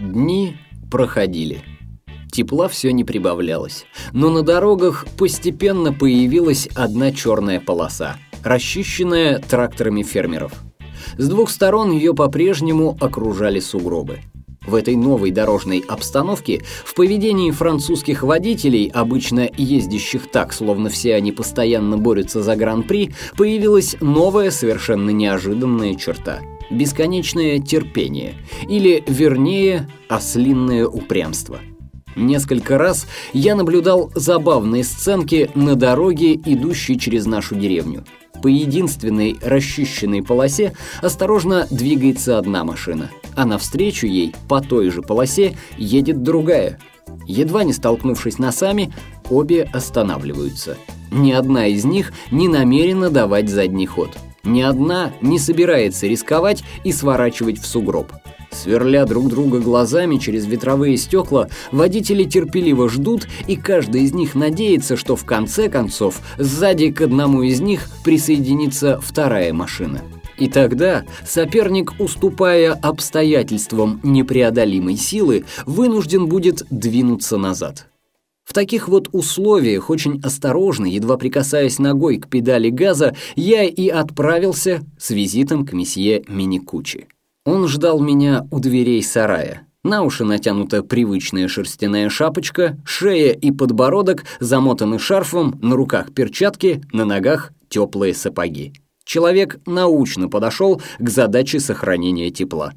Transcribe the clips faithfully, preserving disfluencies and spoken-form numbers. Дни проходили. Тепла все не прибавлялось, но на дорогах постепенно появилась одна черная полоса, расчищенная тракторами фермеров. С двух сторон ее по-прежнему окружали сугробы. В этой новой дорожной обстановке в поведении французских водителей, обычно ездящих так, словно все они постоянно борются за гран-при, появилась новая, совершенно неожиданная черта – бесконечное терпение, или, вернее, ослиное упрямство. Несколько раз я наблюдал забавные сценки на дороге, идущей через нашу деревню. По единственной расчищенной полосе осторожно двигается одна машина, а навстречу ей по той же полосе едет другая. Едва не столкнувшись носами, обе останавливаются. Ни одна из них не намерена давать задний ход. Ни одна не собирается рисковать и сворачивать в сугроб. Сверля друг друга глазами через ветровые стекла, водители терпеливо ждут, и каждый из них надеется, что в конце концов сзади к одному из них присоединится вторая машина. И тогда соперник, уступая обстоятельствам непреодолимой силы, вынужден будет двинуться назад. В таких вот условиях, очень осторожно, едва прикасаясь ногой к педали газа, я и отправился с визитом к месье Миникучи. Он ждал меня у дверей сарая. На уши натянута привычная шерстяная шапочка, шея и подбородок замотаны шарфом, на руках перчатки, на ногах теплые сапоги. Человек научно подошел к задаче сохранения тепла.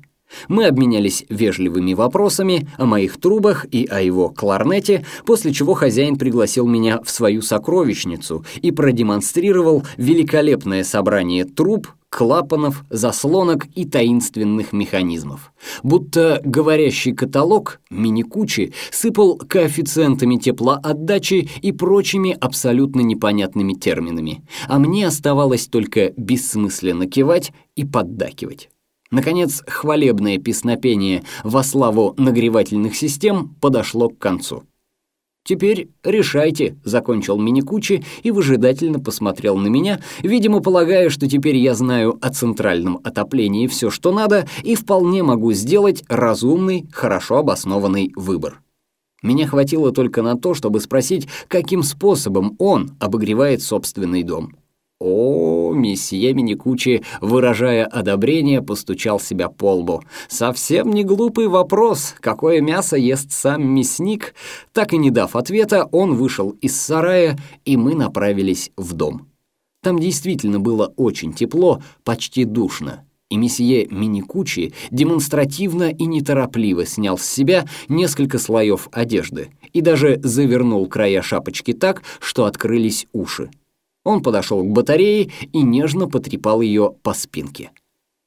Мы обменялись вежливыми вопросами о моих трубах и о его кларнете, после чего хозяин пригласил меня в свою сокровищницу и продемонстрировал великолепное собрание труб, клапанов, заслонок и таинственных механизмов. Будто говорящий каталог Миникучи сыпал коэффициентами теплоотдачи и прочими абсолютно непонятными терминами, а мне оставалось только бессмысленно кивать и поддакивать. Наконец, хвалебное песнопение во славу нагревательных систем подошло к концу. «Теперь решайте», — закончил Миникучи и выжидательно посмотрел на меня, видимо, полагая, что теперь я знаю о центральном отоплении все, что надо, и вполне могу сделать разумный, хорошо обоснованный выбор. Меня хватило только на то, чтобы спросить, каким способом он обогревает собственный дом. «О, месье Миникучи», выражая одобрение, постучал себя по лбу. «Совсем не глупый вопрос, какое мясо ест сам мясник?» Так и не дав ответа, он вышел из сарая, и мы направились в дом. Там действительно было очень тепло, почти душно, и месье Миникучи демонстративно и неторопливо снял с себя несколько слоев одежды и даже завернул края шапочки так, что открылись уши. Он подошел к батарее и нежно потрепал ее по спинке.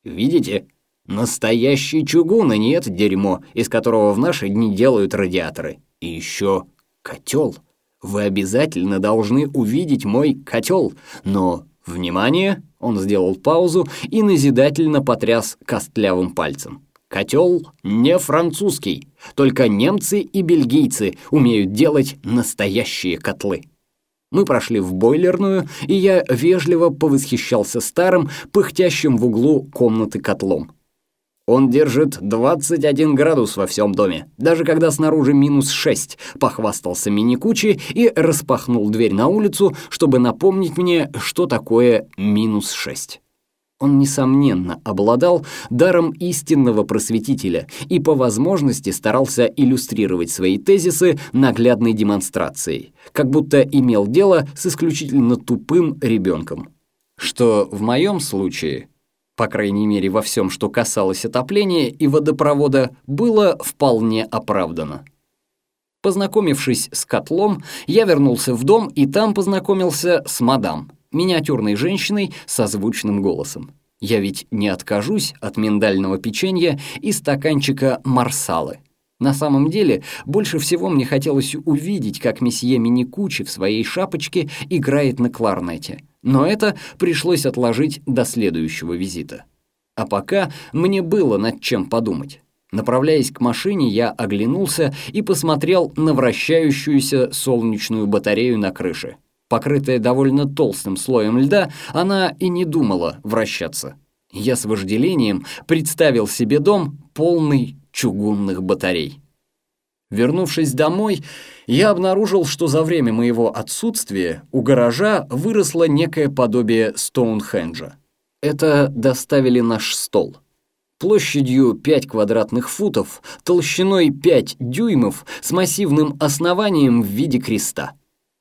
«Видите? Настоящий чугун, а не это дерьмо, из которого в наши дни делают радиаторы. И еще котел. Вы обязательно должны увидеть мой котел. Но, внимание!» Он сделал паузу и назидательно потряс костлявым пальцем. «Котел не французский. Только немцы и бельгийцы умеют делать настоящие котлы». Мы прошли в бойлерную, и я вежливо повосхищался старым, пыхтящим в углу комнаты котлом. «Он держит двадцать один градус во всем доме, даже когда снаружи минус шесть, похвастался Миникучи и распахнул дверь на улицу, чтобы напомнить мне, что такое минус шесть. Он, несомненно, обладал даром истинного просветителя и по возможности старался иллюстрировать свои тезисы наглядной демонстрацией, как будто имел дело с исключительно тупым ребенком. Что в моем случае, по крайней мере во всем, что касалось отопления и водопровода, было вполне оправдано. Познакомившись с котлом, я вернулся в дом и там познакомился с мадам, миниатюрной женщиной со звучным голосом. Я ведь не откажусь от миндального печенья и стаканчика марсалы. На самом деле, больше всего мне хотелось увидеть, как месье Миникучи в своей шапочке играет на кларнете, но это пришлось отложить до следующего визита. А пока мне было над чем подумать. Направляясь к машине, я оглянулся и посмотрел на вращающуюся солнечную батарею на крыше. Покрытая довольно толстым слоем льда, она и не думала вращаться. Я с вожделением представил себе дом, полный чугунных батарей. Вернувшись домой, я обнаружил, что за время моего отсутствия у гаража выросло некое подобие Стоунхенджа. Это доставили наш стол. Площадью пять квадратных футов, толщиной пять дюймов, с массивным основанием в виде креста.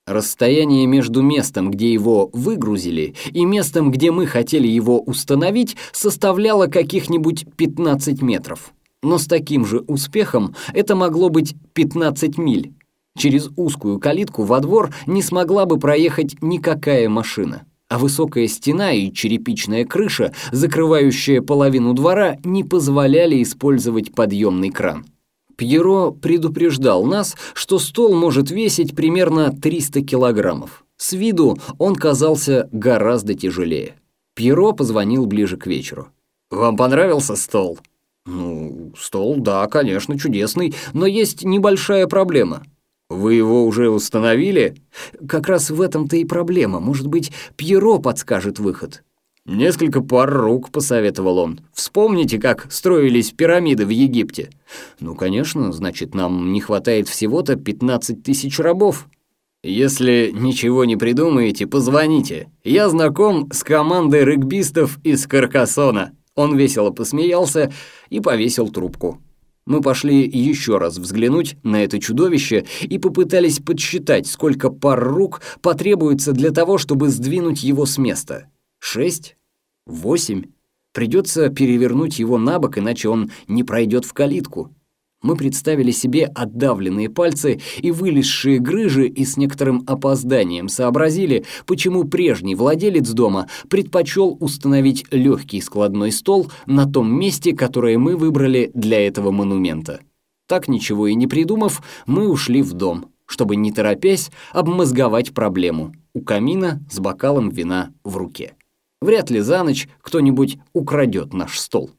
Расстояние между местом, где его выгрузили, и местом, где мы хотели его установить, составляло каких-нибудь пятнадцать метров. Но с таким же успехом это могло быть пятнадцать миль. Через узкую калитку во двор не смогла бы проехать никакая машина, а высокая стена и черепичная крыша, закрывающая половину двора, не позволяли использовать подъемный кран. Пьеро предупреждал нас, что стол может весить примерно триста килограммов. С виду он казался гораздо тяжелее. Пьеро позвонил ближе к вечеру. «Вам понравился стол?» «Ну, стол, да, конечно, чудесный, но есть небольшая проблема». «Вы его уже установили?» «Как раз в этом-то и проблема. Может быть, Пьеро подскажет выход». «Несколько пар рук», — посоветовал он. «Вспомните, как строились пирамиды в Египте». «Ну, конечно, значит, нам не хватает всего-то пятнадцать тысяч рабов». «Если ничего не придумаете, позвоните. Я знаком с командой регбистов из Каркасона». Он весело посмеялся и повесил трубку. Мы пошли еще раз взглянуть на это чудовище и попытались подсчитать, сколько пар рук потребуется для того, чтобы сдвинуть его с места. Шесть? Восемь? Придется перевернуть его на бок, иначе он не пройдет в калитку. Мы представили себе отдавленные пальцы и вылезшие грыжи и с некоторым опозданием сообразили, почему прежний владелец дома предпочел установить легкий складной стол на том месте, которое мы выбрали для этого монумента. Так, ничего и не придумав, мы ушли в дом, чтобы, не торопясь, обмозговать проблему у камина с бокалом вина в руке. Вряд ли за ночь кто-нибудь украдет наш стол.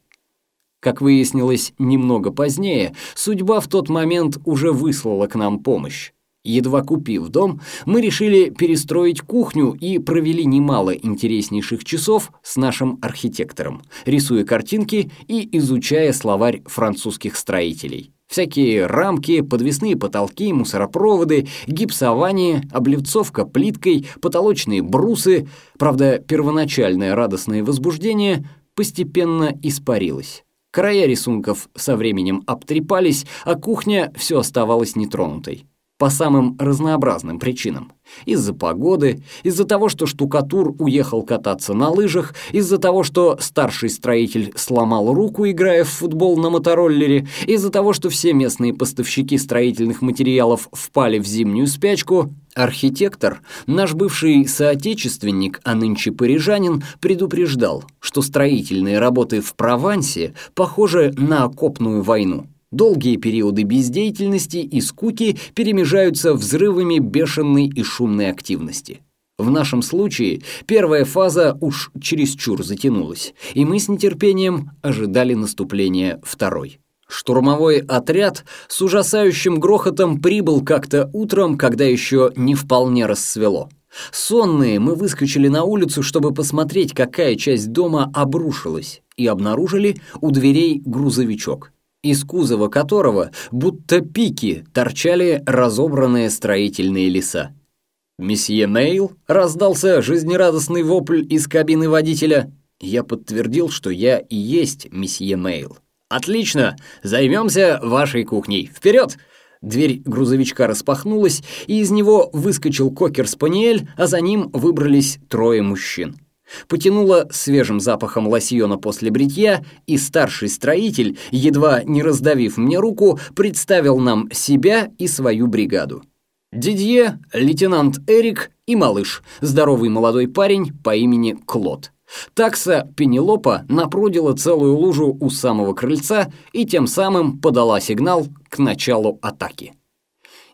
Как выяснилось немного позднее, судьба в тот момент уже выслала к нам помощь. Едва купив дом, мы решили перестроить кухню и провели немало интереснейших часов с нашим архитектором, рисуя картинки и изучая словарь французских строителей. Всякие рамки, подвесные потолки, мусоропроводы, гипсование, облицовка плиткой, потолочные брусы. Правда, первоначальное радостное возбуждение постепенно испарилось. Края рисунков со временем обтрепались, а кухня все оставалась нетронутой. По самым разнообразным причинам. Из-за погоды, из-за того, что штукатур уехал кататься на лыжах, из-за того, что старший строитель сломал руку, играя в футбол на мотороллере, из-за того, что все местные поставщики строительных материалов впали в зимнюю спячку, архитектор, наш бывший соотечественник, а нынче парижанин, предупреждал, что строительные работы в Провансе похожи на окопную войну. Долгие периоды бездеятельности и скуки перемежаются взрывами бешеной и шумной активности. В нашем случае первая фаза уж чересчур затянулась, и мы с нетерпением ожидали наступления второй. Штурмовой отряд с ужасающим грохотом прибыл как-то утром, когда еще не вполне рассвело. Сонные мы выскочили на улицу, чтобы посмотреть, какая часть дома обрушилась, и обнаружили у дверей грузовичок, из кузова которого будто пики торчали разобранные строительные леса. «Месье Нейл!» — раздался жизнерадостный вопль из кабины водителя. Я подтвердил, что я и есть месье Нейл. «Отлично! Займемся вашей кухней! Вперед!» Дверь грузовичка распахнулась, и из него выскочил кокер-спаниель, а за ним выбрались трое мужчин. Потянуло свежим запахом лосьона после бритья, и старший строитель, едва не раздавив мне руку, представил нам себя и свою бригаду. Дидье, лейтенант Эрик и малыш, здоровый молодой парень по имени Клод. Такса Пенелопа напрудила целую лужу у самого крыльца и тем самым подала сигнал к началу атаки.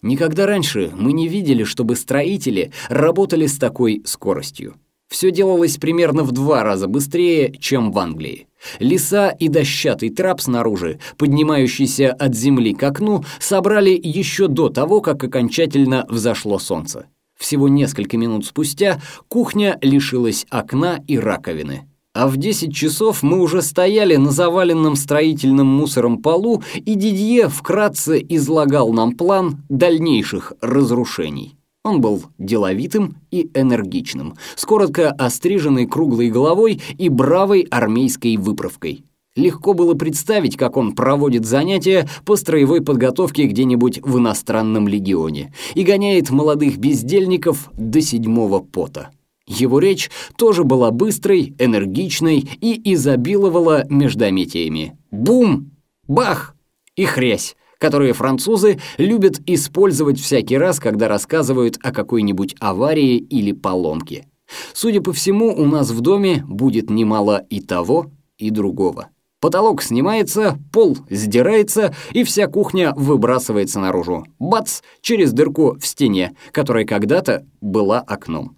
Никогда раньше мы не видели, чтобы строители работали с такой скоростью. Все делалось примерно в два раза быстрее, чем в Англии. Леса и дощатый трап снаружи, поднимающийся от земли к окну, собрали еще до того, как окончательно взошло солнце. Всего несколько минут спустя кухня лишилась окна и раковины. А в десять часов мы уже стояли на заваленном строительным мусором полу, и Дидье вкратце излагал нам план дальнейших разрушений. Он был деловитым и энергичным, с коротко остриженной круглой головой и бравой армейской выправкой. Легко было представить, как он проводит занятия по строевой подготовке где-нибудь в иностранном легионе и гоняет молодых бездельников до седьмого пота. Его речь тоже была быстрой, энергичной и изобиловала междометиями. Бум! Бах! И хрясь, которые французы любят использовать всякий раз, когда рассказывают о какой-нибудь аварии или поломке. Судя по всему, у нас в доме будет немало и того, и другого. Потолок снимается, пол сдирается, и вся кухня выбрасывается наружу. Бац! Через дырку в стене, которая когда-то была окном.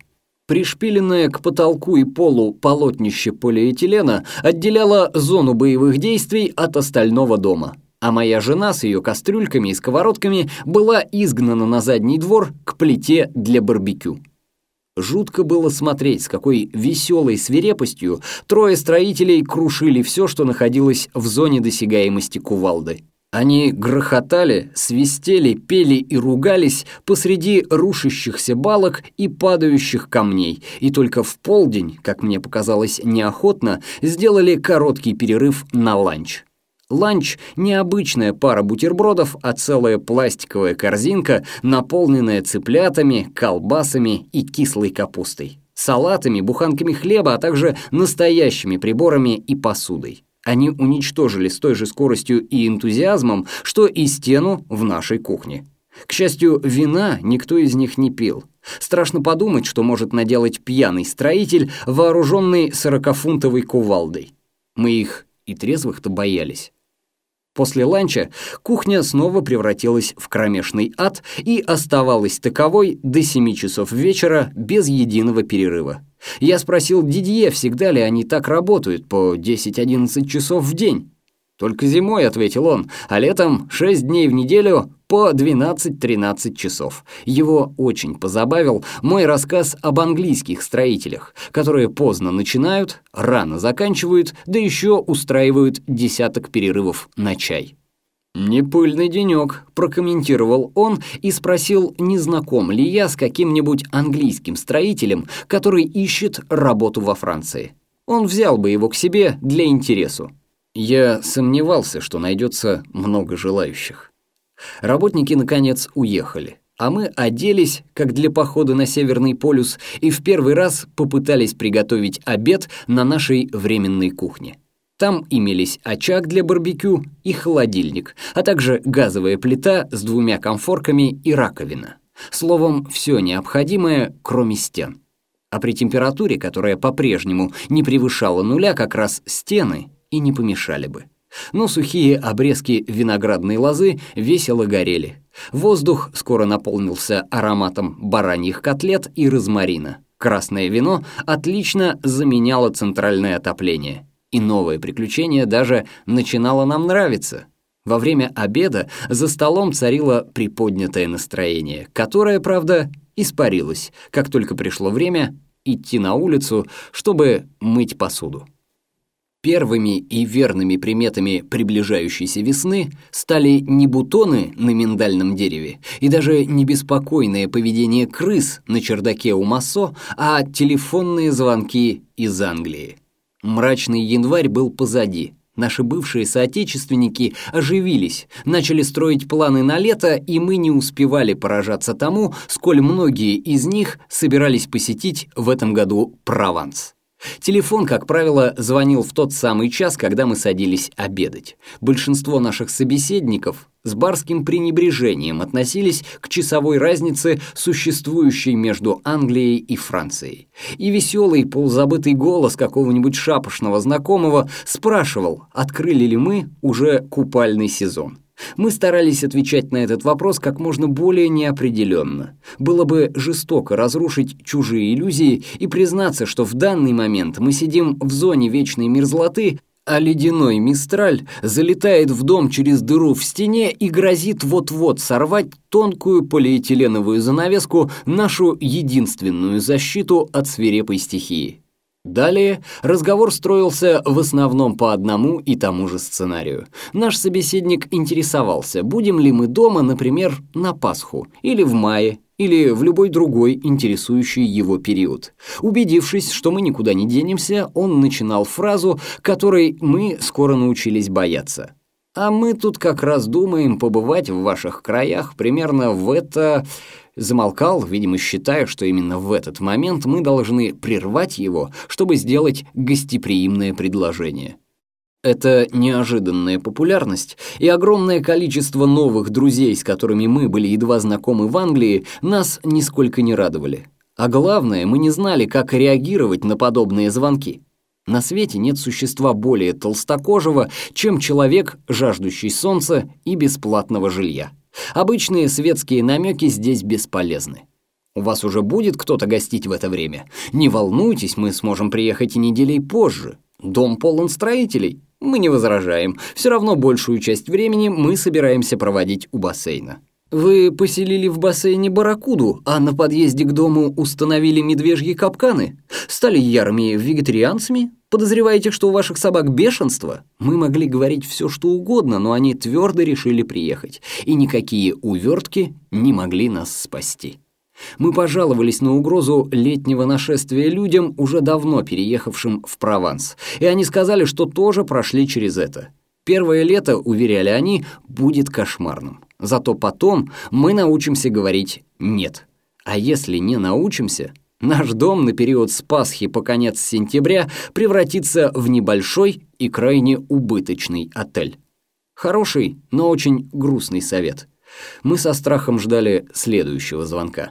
Пришпиленное к потолку и полу полотнище полиэтилена отделяло зону боевых действий от остального дома, а моя жена с ее кастрюльками и сковородками была изгнана на задний двор к плите для барбекю. Жутко было смотреть, с какой веселой свирепостью трое строителей крушили все, что находилось в зоне досягаемости кувалды. Они грохотали, свистели, пели и ругались посреди рушащихся балок и падающих камней, и только в полдень, как мне показалось неохотно, сделали короткий перерыв на ланч. Ланч — необычная пара бутербродов, а целая пластиковая корзинка, наполненная цыплятами, колбасами и кислой капустой, салатами, буханками хлеба, а также настоящими приборами и посудой. Они уничтожили с той же скоростью и энтузиазмом, что и стену в нашей кухне. К счастью, вина никто из них не пил. Страшно подумать, что может наделать пьяный строитель, вооруженный сорокафунтовой кувалдой. Мы их и трезвых-то боялись. После ланча кухня снова превратилась в кромешный ад и оставалась таковой до семи часов вечера без единого перерыва. Я спросил Дидье, всегда ли они так работают по десять-одиннадцать часов в день. «Только зимой», — ответил он, — «а летом шесть дней в неделю по двенадцать-тринадцать часов». Его очень позабавил мой рассказ об английских строителях, которые поздно начинают, рано заканчивают, да еще устраивают десяток перерывов на чай. «Непыльный денек», — прокомментировал он и спросил, не знаком ли я с каким-нибудь английским строителем, который ищет работу во Франции. Он взял бы его к себе для интересу. Я сомневался, что найдется много желающих. Работники, наконец, уехали, а мы оделись, как для похода на Северный полюс, и в первый раз попытались приготовить обед на нашей временной кухне. Там имелись очаг для барбекю и холодильник, а также газовая плита с двумя конфорками и раковина. Словом, все необходимое, кроме стен. А при температуре, которая по-прежнему не превышала нуля, как раз стены и не помешали бы. Но сухие обрезки виноградной лозы весело горели. Воздух скоро наполнился ароматом бараньих котлет и розмарина. Красное вино отлично заменяло центральное отопление. И новое приключение даже начинало нам нравиться. Во время обеда за столом царило приподнятое настроение, которое, правда, испарилось, как только пришло время идти на улицу, чтобы мыть посуду. Первыми и верными приметами приближающейся весны стали не бутоны на миндальном дереве и даже не беспокойное поведение крыс на чердаке у Массо, а телефонные звонки из Англии. Мрачный январь был позади. Наши бывшие соотечественники оживились, начали строить планы на лето, и мы не успевали поражаться тому, сколь многие из них собирались посетить в этом году Прованс. Телефон, как правило, звонил в тот самый час, когда мы садились обедать. Большинство наших собеседников с барским пренебрежением относились к часовой разнице, существующей между Англией и Францией. И веселый полузабытый голос какого-нибудь шапошного знакомого спрашивал, открыли ли мы уже купальный сезон. Мы старались отвечать на этот вопрос как можно более неопределенно. Было бы жестоко разрушить чужие иллюзии и признаться, что в данный момент мы сидим в зоне вечной мерзлоты, а ледяной мистраль залетает в дом через дыру в стене и грозит вот-вот сорвать тонкую полиэтиленовую занавеску, нашу единственную защиту от свирепой стихии. Далее разговор строился в основном по одному и тому же сценарию. Наш собеседник интересовался, будем ли мы дома, например, на Пасху, или в мае, или в любой другой интересующий его период. Убедившись, что мы никуда не денемся, он начинал фразу, которой мы скоро научились бояться. «А мы тут как раз думаем побывать в ваших краях примерно в это...» Замолкал, видимо, считая, что именно в этот момент мы должны прервать его, чтобы сделать гостеприимное предложение. Эта неожиданная популярность и огромное количество новых друзей, с которыми мы были едва знакомы в Англии, нас нисколько не радовали. А главное, мы не знали, как реагировать на подобные звонки. На свете нет существа более толстокожего, чем человек, жаждущий солнца и бесплатного жилья. Обычные светские намеки здесь бесполезны. У вас уже будет кто-то гостить в это время? Не волнуйтесь, мы сможем приехать и неделей позже. Дом полон строителей. Мы не возражаем. Все равно большую часть времени мы собираемся проводить у бассейна. Вы поселили в бассейне барракуду, а на подъезде к дому установили медвежьи капканы? Стали ярыми вегетарианцами? Подозреваете, что у ваших собак бешенство? Мы могли говорить все, что угодно, но они твердо решили приехать, и никакие увертки не могли нас спасти. Мы пожаловались на угрозу летнего нашествия людям, уже давно переехавшим в Прованс, и они сказали, что тоже прошли через это. Первое лето, уверяли они, будет кошмарным. Зато потом мы научимся говорить «нет». А если не научимся... Наш дом на период с Пасхи по конец сентября превратится в небольшой и крайне убыточный отель. Хороший, но очень грустный совет. Мы со страхом ждали следующего звонка.